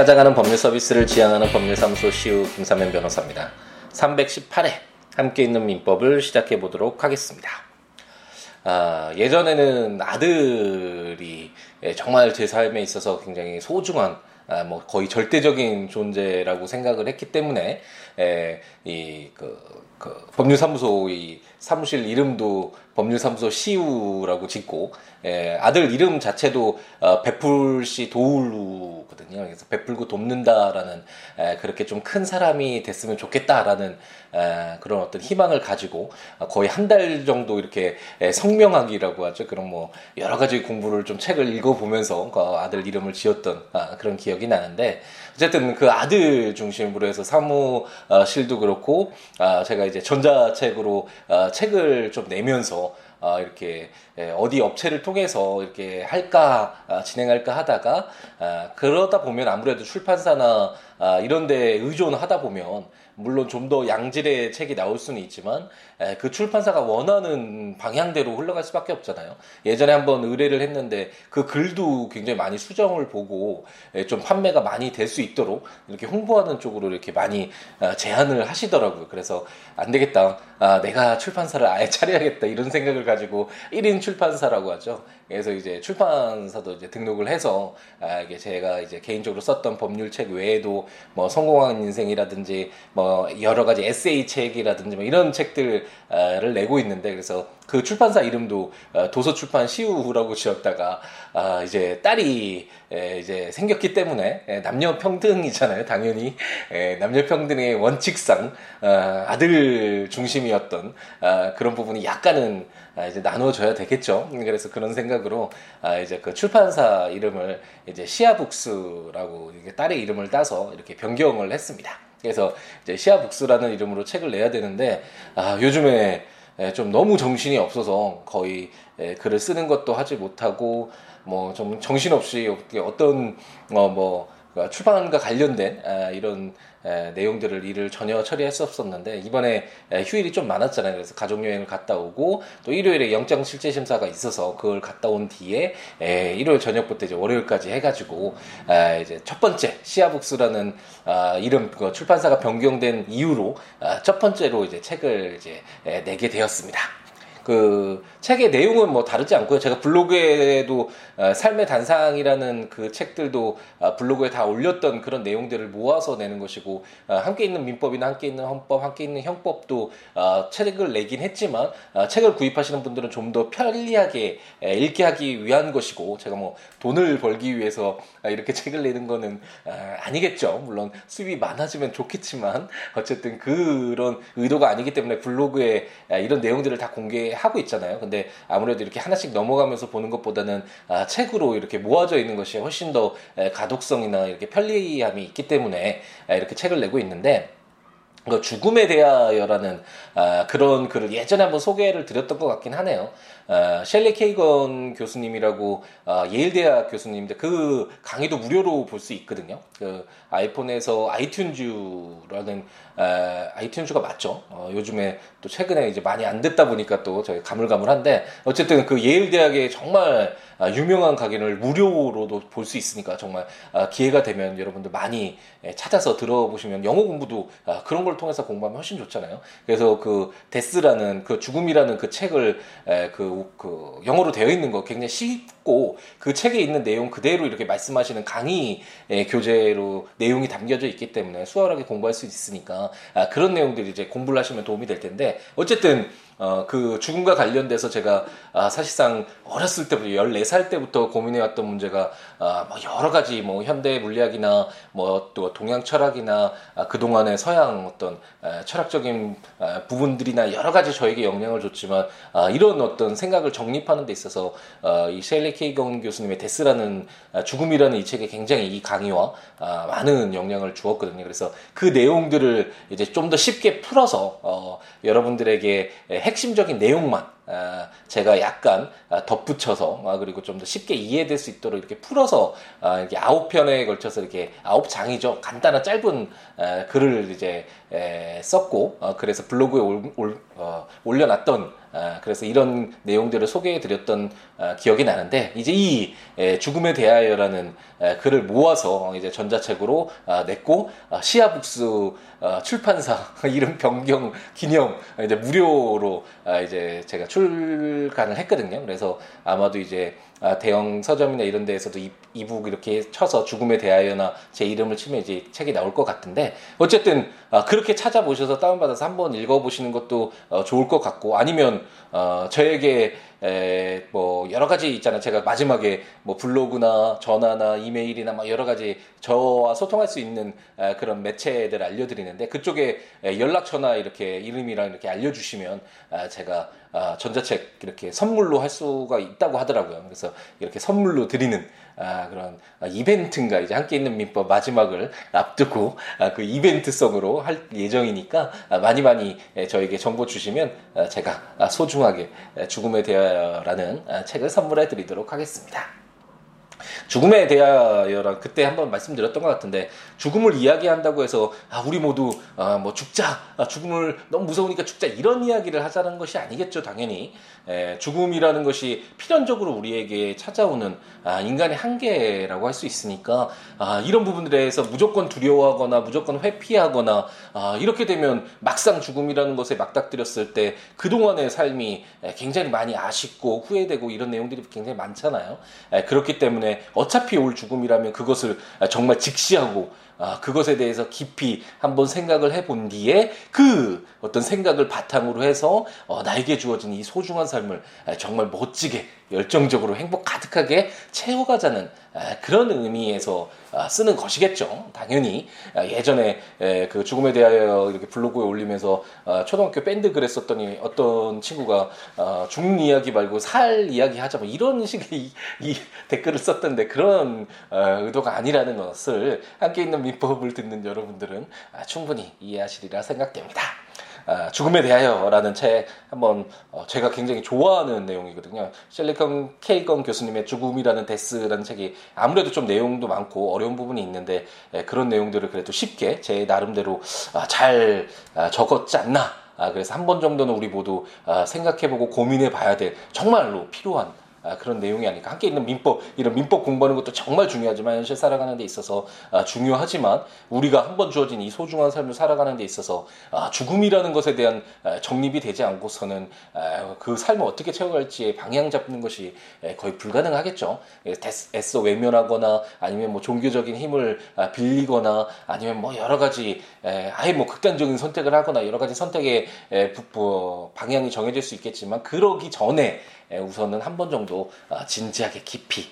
찾아가는 법률 서비스를 지향하는 법률사무소 시우 김사면 변호사입니다. 318회 함께 있는 민법을 시작해 보도록 하겠습니다. 예전에는 아들이 정말 제 삶에 있어서 굉장히 소중한 거의 절대적인 존재라고 생각을 했기 때문에 법률사무소의 사무실 이름도 법률사무소 시우라고 짓고 아들 이름 자체도 베풀시 도울루거든요. 그래서 베풀고 돕는다라는 그렇게 좀 큰 사람이 됐으면 좋겠다라는 그런 어떤 희망을 가지고 거의 한 달 정도 이렇게 성명학이라고 하죠. 그런 뭐 여러 가지 공부를 좀 책을 읽어보면서 그 아들 이름을 지었던 그런 기억이 나는데, 어쨌든 그 아들 중심으로 해서 사무실도 그렇고 제가 이제 전자책으로 책을 좀 내면서 이렇게 어디 업체를 통해서 이렇게 할까 진행할까 하다가 그러다 보면 아무래도 출판사나 이런 데에 의존하다 보면 물론 좀 더 양질의 책이 나올 수는 있지만 그 출판사가 원하는 방향대로 흘러갈 수밖에 없잖아요. 예전에 한번 의뢰를 했는데 그 글도 굉장히 많이 수정을 보고 좀 판매가 많이 될 수 있도록 이렇게 홍보하는 쪽으로 이렇게 많이 제안을 하시더라고요. 그래서 안 되겠다. 내가 출판사를 아예 차려야겠다. 이런 생각을 가지고 1인 출판사라고 하죠. 그래서 이제 출판사도 이제 등록을 해서 이게 제가 이제 개인적으로 썼던 법률책 외에도 뭐 성공한 인생이라든지 뭐 여러 가지 에세이 책이라든지 뭐 이런 책들을 내고 있는데, 그래서 그 출판사 이름도 도서출판 시우라고 지었다가 이제 딸이 이제 생겼기 때문에 남녀평등이잖아요. 당연히 남녀평등의 원칙상 아들 중심이었던 그런 부분이 약간은 이제 나눠줘야 되겠죠. 그래서 그런 생각으로 이제 그 출판사 이름을 이제 시아북스라고 딸의 이름을 따서 이렇게 변경을 했습니다. 그래서 이제 시아북스라는 이름으로 책을 내야 되는데 요즘에 좀 너무 정신이 없어서 거의 글을 쓰는 것도 하지 못하고 뭐 좀 정신없이 어떤 출판과 관련된 이런 내용들을 일을 전혀 처리할 수 없었는데, 이번에 휴일이 좀 많았잖아요. 그래서 가족여행을 갔다 오고 또 일요일에 영장실질심사가 있어서 그걸 갔다 온 뒤에 일요일 저녁부터 이제 월요일까지 해가지고 이제 첫 번째 시아북스라는 이름 출판사가 변경된 이유로 첫 번째로 이제 책을 이제 내게 되었습니다. 그 책의 내용은 뭐 다르지 않고요. 제가 블로그에도 삶의 단상이라는 그 책들도 블로그에 다 올렸던 그런 내용들을 모아서 내는 것이고, 함께 있는 민법이나 함께 있는 헌법, 함께 있는 형법도 책을 내긴 했지만 책을 구입하시는 분들은 좀 더 편리하게 읽게 하기 위한 것이고, 제가 뭐 돈을 벌기 위해서 이렇게 책을 내는 거는 아니겠죠. 물론 수입이 많아지면 좋겠지만 어쨌든 그런 의도가 아니기 때문에 블로그에 이런 내용들을 다 공개하고 있잖아요. 근데 아무래도 이렇게 하나씩 넘어가면서 보는 것보다는 책으로 이렇게 모아져 있는 것이 훨씬 더 가독성이나 이렇게 편리함이 있기 때문에 이렇게 책을 내고 있는데, 그 죽음에 대하여라는 그런 글을 예전에 한번 소개를 드렸던 것 같긴 하네요. 셸리 케이건 교수님이라고 예일대학 교수님인데 그 강의도 무료로 볼 수 있거든요. 그 아이폰에서 아이튠즈라는 아이튠즈가 맞죠. 요즘에 또 최근에 이제 많이 안 됐다 보니까 또 저희 가물가물한데, 어쨌든 그 예일대학의 정말 유명한 강의를 무료로도 볼 수 있으니까 정말 기회가 되면 여러분들 많이 찾아서 들어보시면 영어 공부도 그런 걸 통해서 공부하면 훨씬 좋잖아요. 그래서 그 데스라는 그 죽음이라는 그 책을 그 영어로 되어 있는 거 굉장히 쉽고 그 책에 있는 내용 그대로 이렇게 말씀하시는 강의 교재로 내용이 담겨져 있기 때문에 수월하게 공부할 수 있으니까 그런 내용들이 이제 공부를 하시면 도움이 될 텐데, 어쨌든 그 죽음과 관련돼서 제가 사실상 어렸을 때부터 14살 때부터 고민해왔던 문제가 여러 가지 현대 물리학이나 또 동양 철학이나 그동안의 서양 어떤 철학적인 부분들이나 여러 가지 저에게 영향을 줬지만 이런 어떤 생각을 정립하는 데 있어서 이 셸리 케이건 교수님의 데스라는 죽음이라는 이 책에 굉장히 이 강의와 많은 영향을 주었거든요. 그래서 그 내용들을 이제 좀 더 쉽게 풀어서 여러분들에게 핵심적인 내용만 제가 약간 덧붙여서 그리고 좀 더 쉽게 이해될 수 있도록 이렇게 풀어서 이렇게 9편에 걸쳐서 이렇게 9장이죠. 간단한 짧은 글을 이제 썼고 그래서 블로그에 올려놨던 그래서 이런 내용들을 소개해드렸던 기억이 나는데, 이제 이 죽음에 대하여라는 글을 모아서 이제 전자책으로 냈고, 시아북스 출판사 이름 변경 기념 이제 무료로 이제 제가 출간을 했거든요. 그래서 아마도 이제 대형 서점이나 이런 데에서도 이북 이렇게 쳐서 죽음에 대하여나 제 이름을 치면 이제 책이 나올 것 같은데, 어쨌든 그렇게 찾아보셔서 다운받아서 한번 읽어보시는 것도 좋을 것 같고, 아니면 저에게 뭐 여러 가지 있잖아요. 제가 마지막에 뭐 블로그나 전화나 이메일이나 막 여러 가지 저와 소통할 수 있는 그런 매체들을 알려드리는데, 그쪽에 연락처나 이렇게 이름이랑 이렇게 알려주시면 제가 전자책 이렇게 선물로 할 수가 있다고 하더라고요. 그래서 이렇게 선물로 드리는 그런 이벤트인가, 이제 함께 있는 민법 마지막을 앞두고 그 이벤트성으로 할 예정이니까 많이 많이 저에게 정보 주시면 제가 소중하게 죽음에 대하여라는 책을 선물해 드리도록 하겠습니다. 죽음에 대하여랑 그때 한번 말씀드렸던 것 같은데, 죽음을 이야기한다고 해서 우리 모두 뭐 죽자, 죽음을 너무 무서우니까 죽자, 이런 이야기를 하자는 것이 아니겠죠. 당연히 죽음이라는 것이 필연적으로 우리에게 찾아오는 인간의 한계라고 할 수 있으니까, 이런 부분들에 대해서 무조건 두려워하거나 무조건 회피하거나 이렇게 되면 막상 죽음이라는 것에 맞닥뜨렸을 때 그동안의 삶이 굉장히 많이 아쉽고 후회되고 이런 내용들이 굉장히 많잖아요. 그렇기 때문에 어차피 올 죽음이라면 그것을 정말 직시하고 그것에 대해서 깊이 한번 생각을 해본 뒤에 그 어떤 생각을 바탕으로 해서 나에게 주어진 이 소중한 삶을 정말 멋지게 열정적으로 행복 가득하게 채워가자는 그런 의미에서 쓰는 것이겠죠. 당연히 예전에 그 죽음에 대하여 이렇게 블로그에 올리면서 초등학교 밴드 글을 썼더니 어떤 친구가 죽는 이야기 말고 살 이야기 하자 뭐 이런 식의 이 댓글을 썼던데, 그런 의도가 아니라는 것을 함께 있는 민법을 듣는 여러분들은 충분히 이해하시리라 생각됩니다. 죽음에 대하여라는 책 한번 제가 굉장히 좋아하는 내용이거든요. 실리콘 케이건 교수님의 죽음이라는 데스라는 책이 아무래도 좀 내용도 많고 어려운 부분이 있는데, 그런 내용들을 그래도 쉽게 제 나름대로 잘 적었지 않나. 그래서 한 번 정도는 우리 모두 생각해보고 고민해봐야 될 정말로 필요한 그런 내용이 아닐까. 함께 있는 민법, 이런 민법 공부하는 것도 정말 중요하지만, 현실 살아가는 데 있어서 중요하지만, 우리가 한번 주어진 이 소중한 삶을 살아가는 데 있어서 죽음이라는 것에 대한 정립이 되지 않고서는 그 삶을 어떻게 채워갈지에 방향 잡는 것이 거의 불가능하겠죠. 애써 외면하거나 아니면 뭐 종교적인 힘을 빌리거나 아니면 뭐 여러 가지 아예 뭐 극단적인 선택을 하거나 여러 가지 선택의 방향이 정해질 수 있겠지만, 그러기 전에 우선은 한 번 정도 진지하게 깊이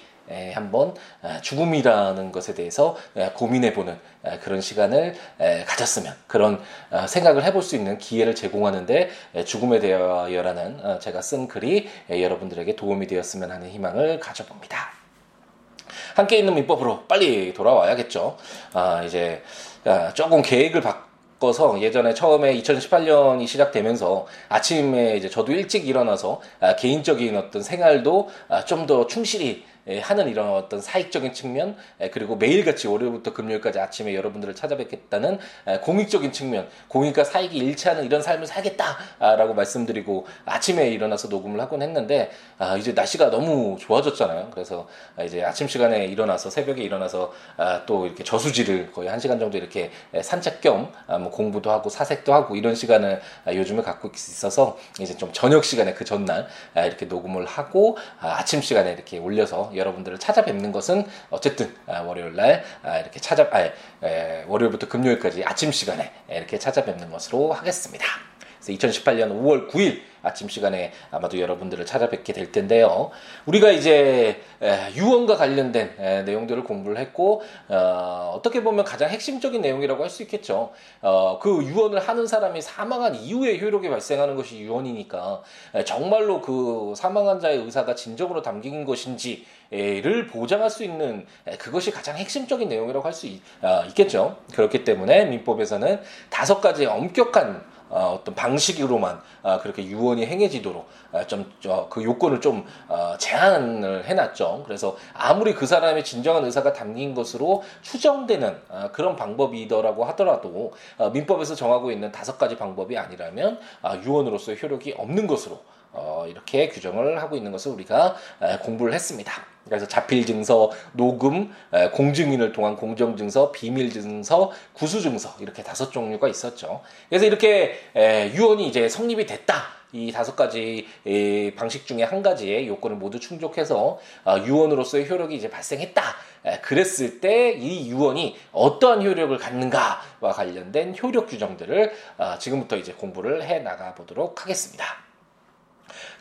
한번 죽음이라는 것에 대해서 고민해보는 그런 시간을 가졌으면, 그런 생각을 해볼 수 있는 기회를 제공하는데 죽음에 대하여라는 제가 쓴 글이 여러분들에게 도움이 되었으면 하는 희망을 가져봅니다. 함께 있는 민법으로 빨리 돌아와야겠죠. 이제 조금 계획을 바꿔서, 예전에 처음에 2018년이 시작되면서 아침에 이제 저도 일찍 일어나서 개인적인 어떤 생활도 좀 더 충실히 하는 이런 어떤 사익적인 측면, 그리고 매일같이 월요일부터 금요일까지 아침에 여러분들을 찾아뵙겠다는 공익적인 측면, 공익과 사익이 일치하는 이런 삶을 살겠다라고 말씀드리고 아침에 일어나서 녹음을 하곤 했는데, 이제 날씨가 너무 좋아졌잖아요. 그래서 이제 아침 시간에 일어나서, 새벽에 일어나서 또 이렇게 저수지를 거의 1시간 정도 이렇게 산책 겸 뭐 공부도 하고 사색도 하고 이런 시간을 요즘에 갖고 있어서, 이제 좀 저녁 시간에 그 전날 이렇게 녹음을 하고 아침 시간에 이렇게 올려서 여러분들을 찾아뵙는 것은, 어쨌든 월요일날 이렇게 월요일부터 금요일까지 아침 시간에 이렇게 찾아뵙는 것으로 하겠습니다. 그래서 2018년 5월 9일 아침 시간에 아마도 여러분들을 찾아뵙게 될 텐데요. 우리가 이제 유언과 관련된 내용들을 공부를 했고, 어떻게 보면 가장 핵심적인 내용이라고 할 수 있겠죠. 그 유언을 하는 사람이 사망한 이후에 효력이 발생하는 것이 유언이니까, 정말로 그 사망한 자의 의사가 진정으로 담긴 것인지를 보장할 수 있는, 그것이 가장 핵심적인 내용이라고 할 수 있겠죠. 그렇기 때문에 민법에서는 5가지 엄격한 어떤 방식으로만 그렇게 유언이 행해지도록 좀 그 요건을 좀 제한을 해놨죠. 그래서 아무리 그 사람의 진정한 의사가 담긴 것으로 추정되는 그런 방법이더라고 하더라도, 민법에서 정하고 있는 5가지 방법이 아니라면 유언으로서의 효력이 없는 것으로 이렇게 규정을 하고 있는 것을 우리가 공부를 했습니다. 그래서 자필증서, 녹음, 공증인을 통한 공정증서, 비밀증서, 구수증서 이렇게 5종류가 있었죠. 그래서 이렇게 유언이 이제 성립이 됐다. 이 5가지 방식 중에 한 가지의 요건을 모두 충족해서 유언으로서의 효력이 이제 발생했다. 그랬을 때 이 유언이 어떠한 효력을 갖는가와 관련된 효력 규정들을 지금부터 이제 공부를 해 나가 보도록 하겠습니다.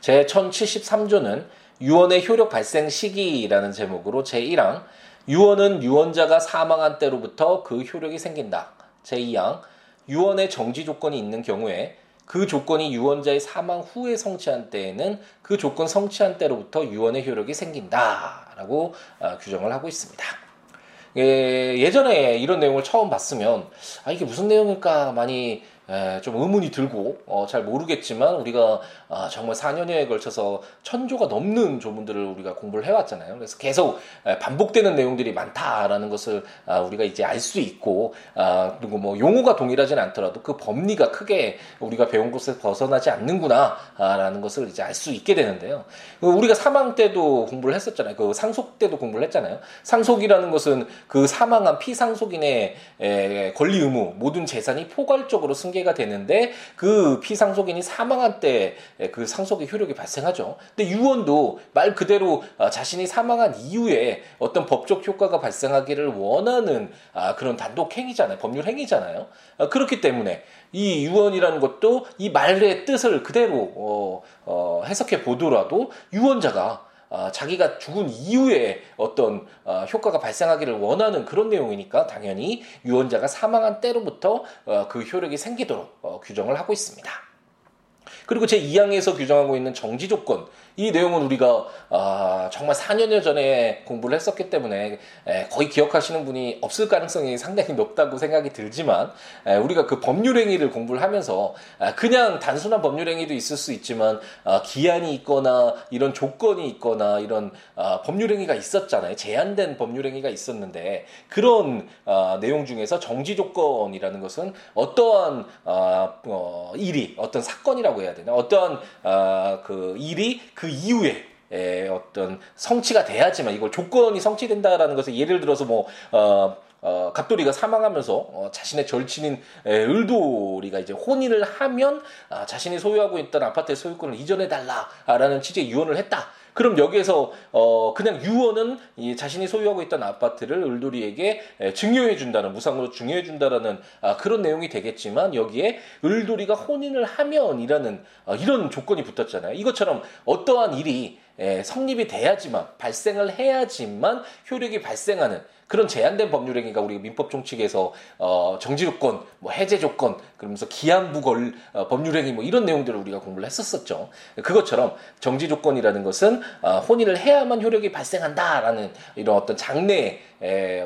제 1073조는 유언의 효력 발생 시기라는 제목으로 제1항 유언은 유언자가 사망한 때로부터 그 효력이 생긴다. 제2항 유언의 정지 조건이 있는 경우에 그 조건이 유언자의 사망 후에 성취한 때에는 그 조건 성취한 때로부터 유언의 효력이 생긴다라고 규정을 하고 있습니다. 예전에 이런 내용을 처음 봤으면 이게 무슨 내용일까 많이 좀 의문이 들고 잘 모르겠지만 우리가 정말 4년여에 걸쳐서 1000조가 넘는 조문들을 우리가 공부를 해왔잖아요. 그래서 계속 반복되는 내용들이 많다라는 것을 우리가 이제 알 수 있고 그리고 뭐 용어가 동일하진 않더라도 그 범위가 크게 우리가 배운 것에서 벗어나지 않는구나라는 것을 이제 알 수 있게 되는데요. 우리가 사망 때도 공부를 했었잖아요. 그 상속 때도 공부를 했잖아요. 상속이라는 것은 그 사망한 피상속인의 권리 의무 모든 재산이 포괄적으로 승계 가 되는데 그 피상속인이 사망한 때 그 상속의 효력이 발생하죠. 근데 유언도 말 그대로 자신이 사망한 이후에 어떤 법적 효과가 발생하기를 원하는 그런 단독 행위잖아요. 법률 행위잖아요. 그렇기 때문에 이 유언이라는 것도 이 말의 뜻을 그대로 해석해 보더라도 유언자가 자기가 죽은 이후에 어떤 효과가 발생하기를 원하는 그런 내용이니까 당연히 유언자가 사망한 때로부터 그 효력이 생기도록 규정을 하고 있습니다. 그리고 제2항에서 규정하고 있는 정지 조건 이 내용은 우리가 정말 4년여 전에 공부를 했었기 때문에 거의 기억하시는 분이 없을 가능성이 상당히 높다고 생각이 들지만 우리가 그 법률행위를 공부를 하면서 그냥 단순한 법률행위도 있을 수 있지만 기한이 있거나 이런 조건이 있거나 이런 법률행위가 있었잖아요. 제한된 법률행위가 있었는데 그런 내용 중에서 정지 조건이라는 것은 어떠한 일이 어떤 사건이라고 해야 되나 어떠한 그 일이 그 이후에 어떤 성취가 돼야지만 이걸 조건이 성취된다라는 것을 예를 들어서 뭐 갑돌이가 사망하면서 자신의 절친인 을돌이가 이제 혼인을 하면 자신이 소유하고 있던 아파트의 소유권을 이전해달라라는 취지의 유언을 했다. 그럼 여기에서 그냥 유언은 이 자신이 소유하고 있던 아파트를 을돌이에게 증여해준다는 무상으로 증여해준다라는 그런 내용이 되겠지만 여기에 을돌이가 혼인을 하면이라는 이런 조건이 붙었잖아요. 이것처럼 어떠한 일이 성립이 돼야지만 발생을 해야지만 효력이 발생하는 그런 제한된 법률행위가 우리 민법 총칙에서 정지조건, 뭐 해제조건, 그러면서 기한부걸 법률행위 뭐 이런 내용들을 우리가 공부를 했었었죠. 그것처럼 정지조건이라는 것은 혼인을 해야만 효력이 발생한다라는 이런 어떤 장래에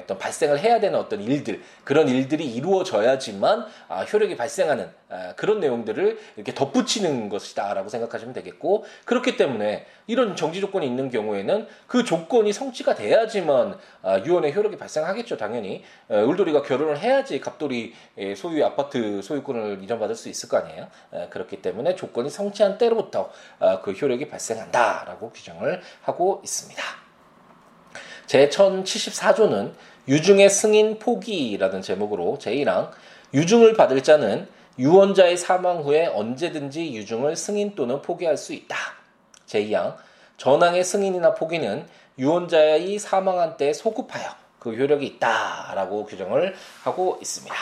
어떤 발생을 해야 되는 어떤 일들 그런 일들이 이루어져야지만 효력이 발생하는 그런 내용들을 이렇게 덧붙이는 것이다라고 생각하시면 되겠고 그렇기 때문에 이런 정지조건이 있는 경우에는 그 조건이 성취가 돼야지만 유언의 효력이 발생하겠죠. 당연히 을돌이가 결혼을 해야지 갑돌이 소유의 아파트 소유권을 이전받을 수 있을 거 아니에요. 그렇기 때문에 조건이 성취한 때로부터 그 효력이 발생한다라고 규정을 하고 있습니다. 제 1074조는 유증의 승인 포기라는 제목으로 제1항 유증을 받을 자는 유언자의 사망 후에 언제든지 유증을 승인 또는 포기할 수 있다. 제2항 전항의 승인이나 포기는 유언자의 사망한 때에 소급하여 그 효력이 있다라고 규정을 하고 있습니다.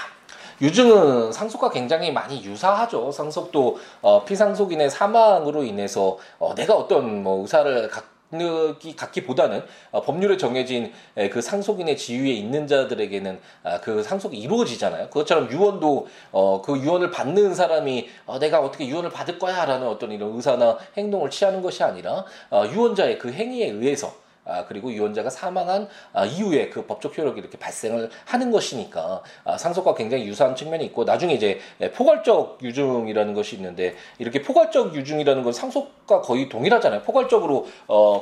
유증은 상속과 굉장히 많이 유사하죠. 상속도 피상속인의 사망으로 인해서 내가 어떤 뭐 의사를 갖기보다는 법률에 정해진 그 상속인의 지위에 있는 자들에게는 그 상속이 이루어지잖아요. 그것처럼 유언도 그 유언을 받는 사람이 내가 어떻게 유언을 받을 거야 라는 어떤 이런 의사나 행동을 취하는 것이 아니라 유언자의 그 행위에 의해서 그리고 유언자가 사망한 이후에 그 법적 효력이 이렇게 발생을 하는 것이니까 상속과 굉장히 유사한 측면이 있고, 나중에 이제 포괄적 유증이라는 것이 있는데, 이렇게 포괄적 유증이라는 건 상속과 거의 동일하잖아요. 포괄적으로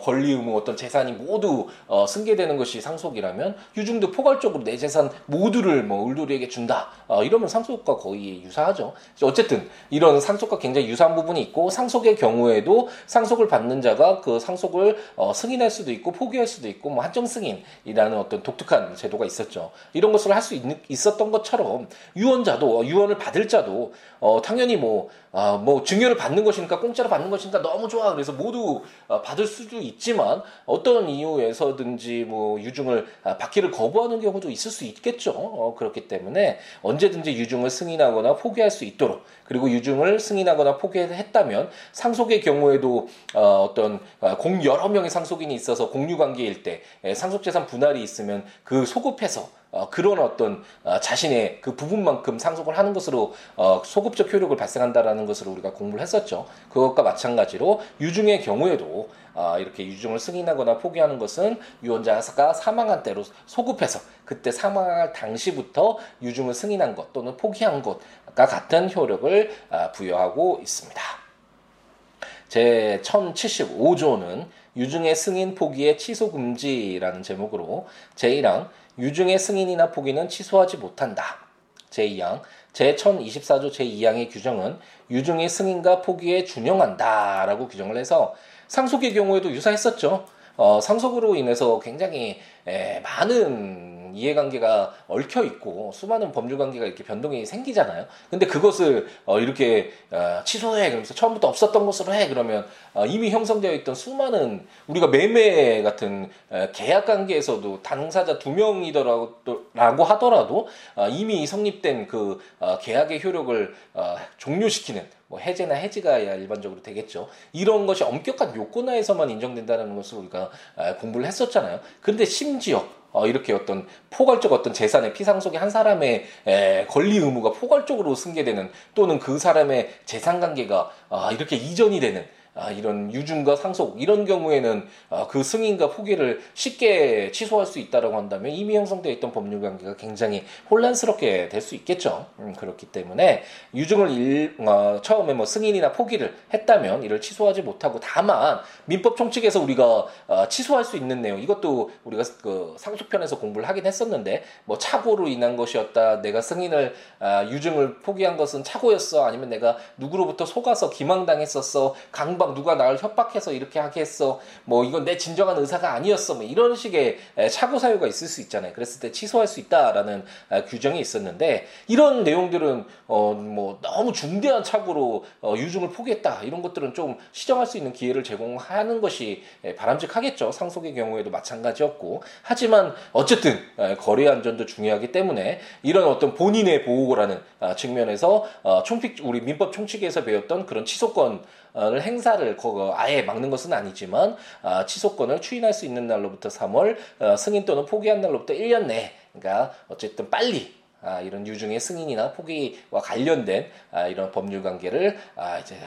권리 의무 어떤 재산이 모두 승계되는 것이 상속이라면, 유증도 포괄적으로 내 재산 모두를 뭐 을돌이에게 준다, 이러면 상속과 거의 유사하죠. 어쨌든 이런 상속과 굉장히 유사한 부분이 있고, 상속의 경우에도 상속을 받는 자가 그 상속을 승인할 수도 있고 포기할 수도 있고, 뭐 한정 승인이라는 어떤 독특한 제도가 있었죠. 이런 것을 할 수 있었던 것처럼 유언자도, 유언을 받을 자도 당연히 뭐 증여를 받는 것이니까, 공짜로 받는 것이니까 너무 좋아, 그래서 모두 받을 수도 있지만 어떤 이유에서든지 뭐 유증을 받기를 거부하는 경우도 있을 수 있겠죠. 그렇기 때문에 언제든지 유증을 승인하거나 포기할 수 있도록, 그리고 유증을 승인하거나 포기했다면 상속의 경우에도 어떤 여러 명의 상속인이 있어서 공유관계일 때 상속재산 분할이 있으면 그 소급해서 그런 어떤 자신의 그 부분만큼 상속을 하는 것으로 소급적 효력을 발생한다라는 것을 우리가 공부를 했었죠. 그것과 마찬가지로 유증의 경우에도 이렇게 유증을 승인하거나 포기하는 것은 유언자가 사망한 때로 소급해서 그때 사망할 당시부터 유증을 승인한 것 또는 포기한 것과 같은 효력을 부여하고 있습니다. 제 1075조는 유증의 승인 포기의 취소 금지라는 제목으로, 제1항 유증의 승인이나 포기는 취소하지 못한다. 제2항 제 1024조 제2항의 규정은 유증의 승인과 포기에 준용한다 라고 규정을 해서, 상속의 경우에도 유사했었죠. 상속으로 인해서 굉장히 많은 이해관계가 얽혀있고 수많은 법률관계가 이렇게 변동이 생기잖아요. 근데 그것을 이렇게 취소해, 그러면서 처음부터 없었던 것으로 해, 그러면 이미 형성되어 있던 수많은, 우리가 매매 같은 계약관계에서도 당사자 2명이더라고 하더라도 이미 성립된 그 계약의 효력을 종료시키는, 뭐 해제나 해지가 일반적으로 되겠죠. 이런 것이 엄격한 요건하에서만 인정된다는 것을 우리가 공부를 했었잖아요. 근데 심지어 이렇게 어떤 포괄적 어떤 재산의 피상속의 한 사람의 권리 의무가 포괄적으로 승계되는, 또는 그 사람의 재산관계가 이렇게 이전이 되는 이런 유증과 상속, 이런 경우에는 그 승인과 포기를 쉽게 취소할 수 있다라고 한다면 이미 형성되어 있던 법률관계가 굉장히 혼란스럽게 될 수 있겠죠. 그렇기 때문에 유증을 처음에 뭐 승인이나 포기를 했다면 이를 취소하지 못하고, 다만 민법 총칙에서 우리가 취소할 수 있는 내용, 이것도 우리가 그 상속편에서 공부를 하긴 했었는데, 뭐 착오로 인한 것이었다, 내가 유증을 포기한 것은 착오였어, 아니면 내가 누구로부터 속아서 기망당했었어, 강박, 누가 나를 협박해서 이렇게 하게 했어, 뭐 이건 내 진정한 의사가 아니었어, 뭐 이런 식의 착오 사유가 있을 수 있잖아요. 그랬을 때 취소할 수 있다라는 규정이 있었는데, 이런 내용들은 뭐 너무 중대한 착오로 유증을 포기했다, 이런 것들은 좀 시정할 수 있는 기회를 제공하는 것이 바람직하겠죠. 상속의 경우에도 마찬가지였고. 하지만 어쨌든 거래의 안전도 중요하기 때문에 이런 어떤 본인의 보호라는 측면에서 우리 민법 총칙에서 배웠던 그런 취소권을 행사 아예 막는 것은 아니지만 취소권을 추인할 수 있는 날로부터 3월, 승인 또는 포기한 날로부터 1년 내, 그러니까 어쨌든 빨리 이런 유증의 승인이나 포기와 관련된 이런 법률관계를 이제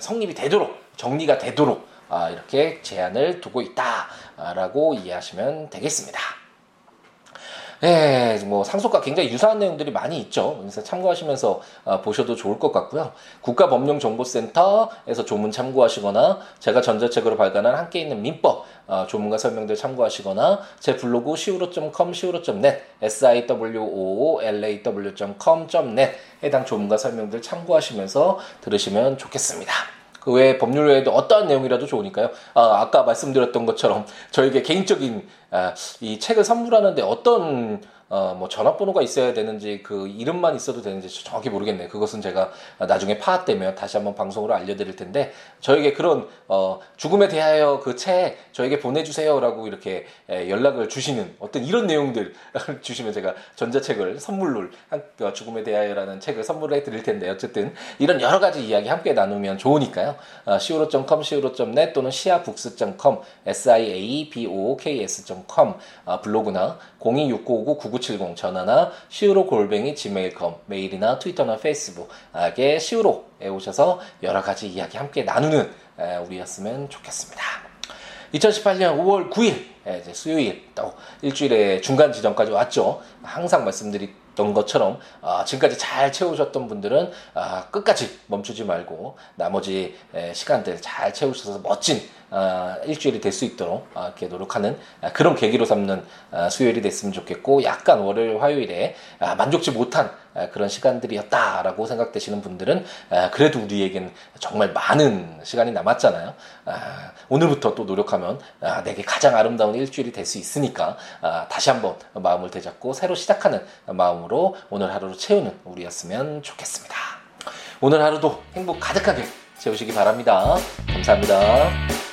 성립이 되도록, 정리가 되도록 이렇게 제한을 두고 있다라고 이해하시면 되겠습니다. 예, 뭐 상속과 굉장히 유사한 내용들이 많이 있죠. 그래서 참고하시면서 보셔도 좋을 것 같고요. 국가법령정보센터에서 조문 참고하시거나, 제가 전자책으로 발간한 함께 있는 민법 조문과 설명들 참고하시거나, 제 블로그 siwo.com, siwo.net, siwoolaw.com.net 해당 조문과 설명들 참고하시면서 들으시면 좋겠습니다. 그 외에 법률 외에도 어떠한 내용이라도 좋으니까요. 아까 말씀드렸던 것처럼 저에게 개인적인 이 책을 선물하는데 어떤 뭐 전화번호가 있어야 되는지, 그 이름만 있어도 되는지 정확히 모르겠네요. 그것은 제가 나중에 파악되면 다시 한번 방송으로 알려드릴 텐데, 저에게 그런 죽음에 대하여 그 책 저에게 보내주세요라고 이렇게 연락을 주시는 어떤 이런 내용들 주시면 제가 전자책을 선물로, 죽음에 대하여라는 책을 선물해 드릴 텐데, 어쨌든 이런 여러 가지 이야기 함께 나누면 좋으니까요. siwo.com, siwo.net 또는 siabooks.com, siabooks.com 블로그나 026955970 전화나 siwo@gmail.com 메일이나 트위터나 페이스북에 시우로에 오셔서 여러 가지 이야기 함께 나누는 우리였으면 좋겠습니다. 2018년 5월 9일 이제 수요일 또 일주일에 중간 지점까지 왔죠. 항상 말씀드렸던 것처럼 지금까지 잘 채우셨던 분들은 끝까지 멈추지 말고 나머지 시간들 잘 채우셔서 멋진 일주일이 될 수 있도록 이렇게 노력하는 그런 계기로 삼는 수요일이 됐으면 좋겠고, 약간 월요일 화요일에 만족지 못한 그런 시간들이었다라고 생각되시는 분들은 그래도 우리에겐 정말 많은 시간이 남았잖아요. 오늘부터 또 노력하면 내게 가장 아름다운 일주일이 될 수 있으니까 다시 한번 마음을 되잡고 새로 시작하는 마음으로 오늘 하루를 채우는 우리였으면 좋겠습니다. 오늘 하루도 행복 가득하게 채우시기 바랍니다. 감사합니다.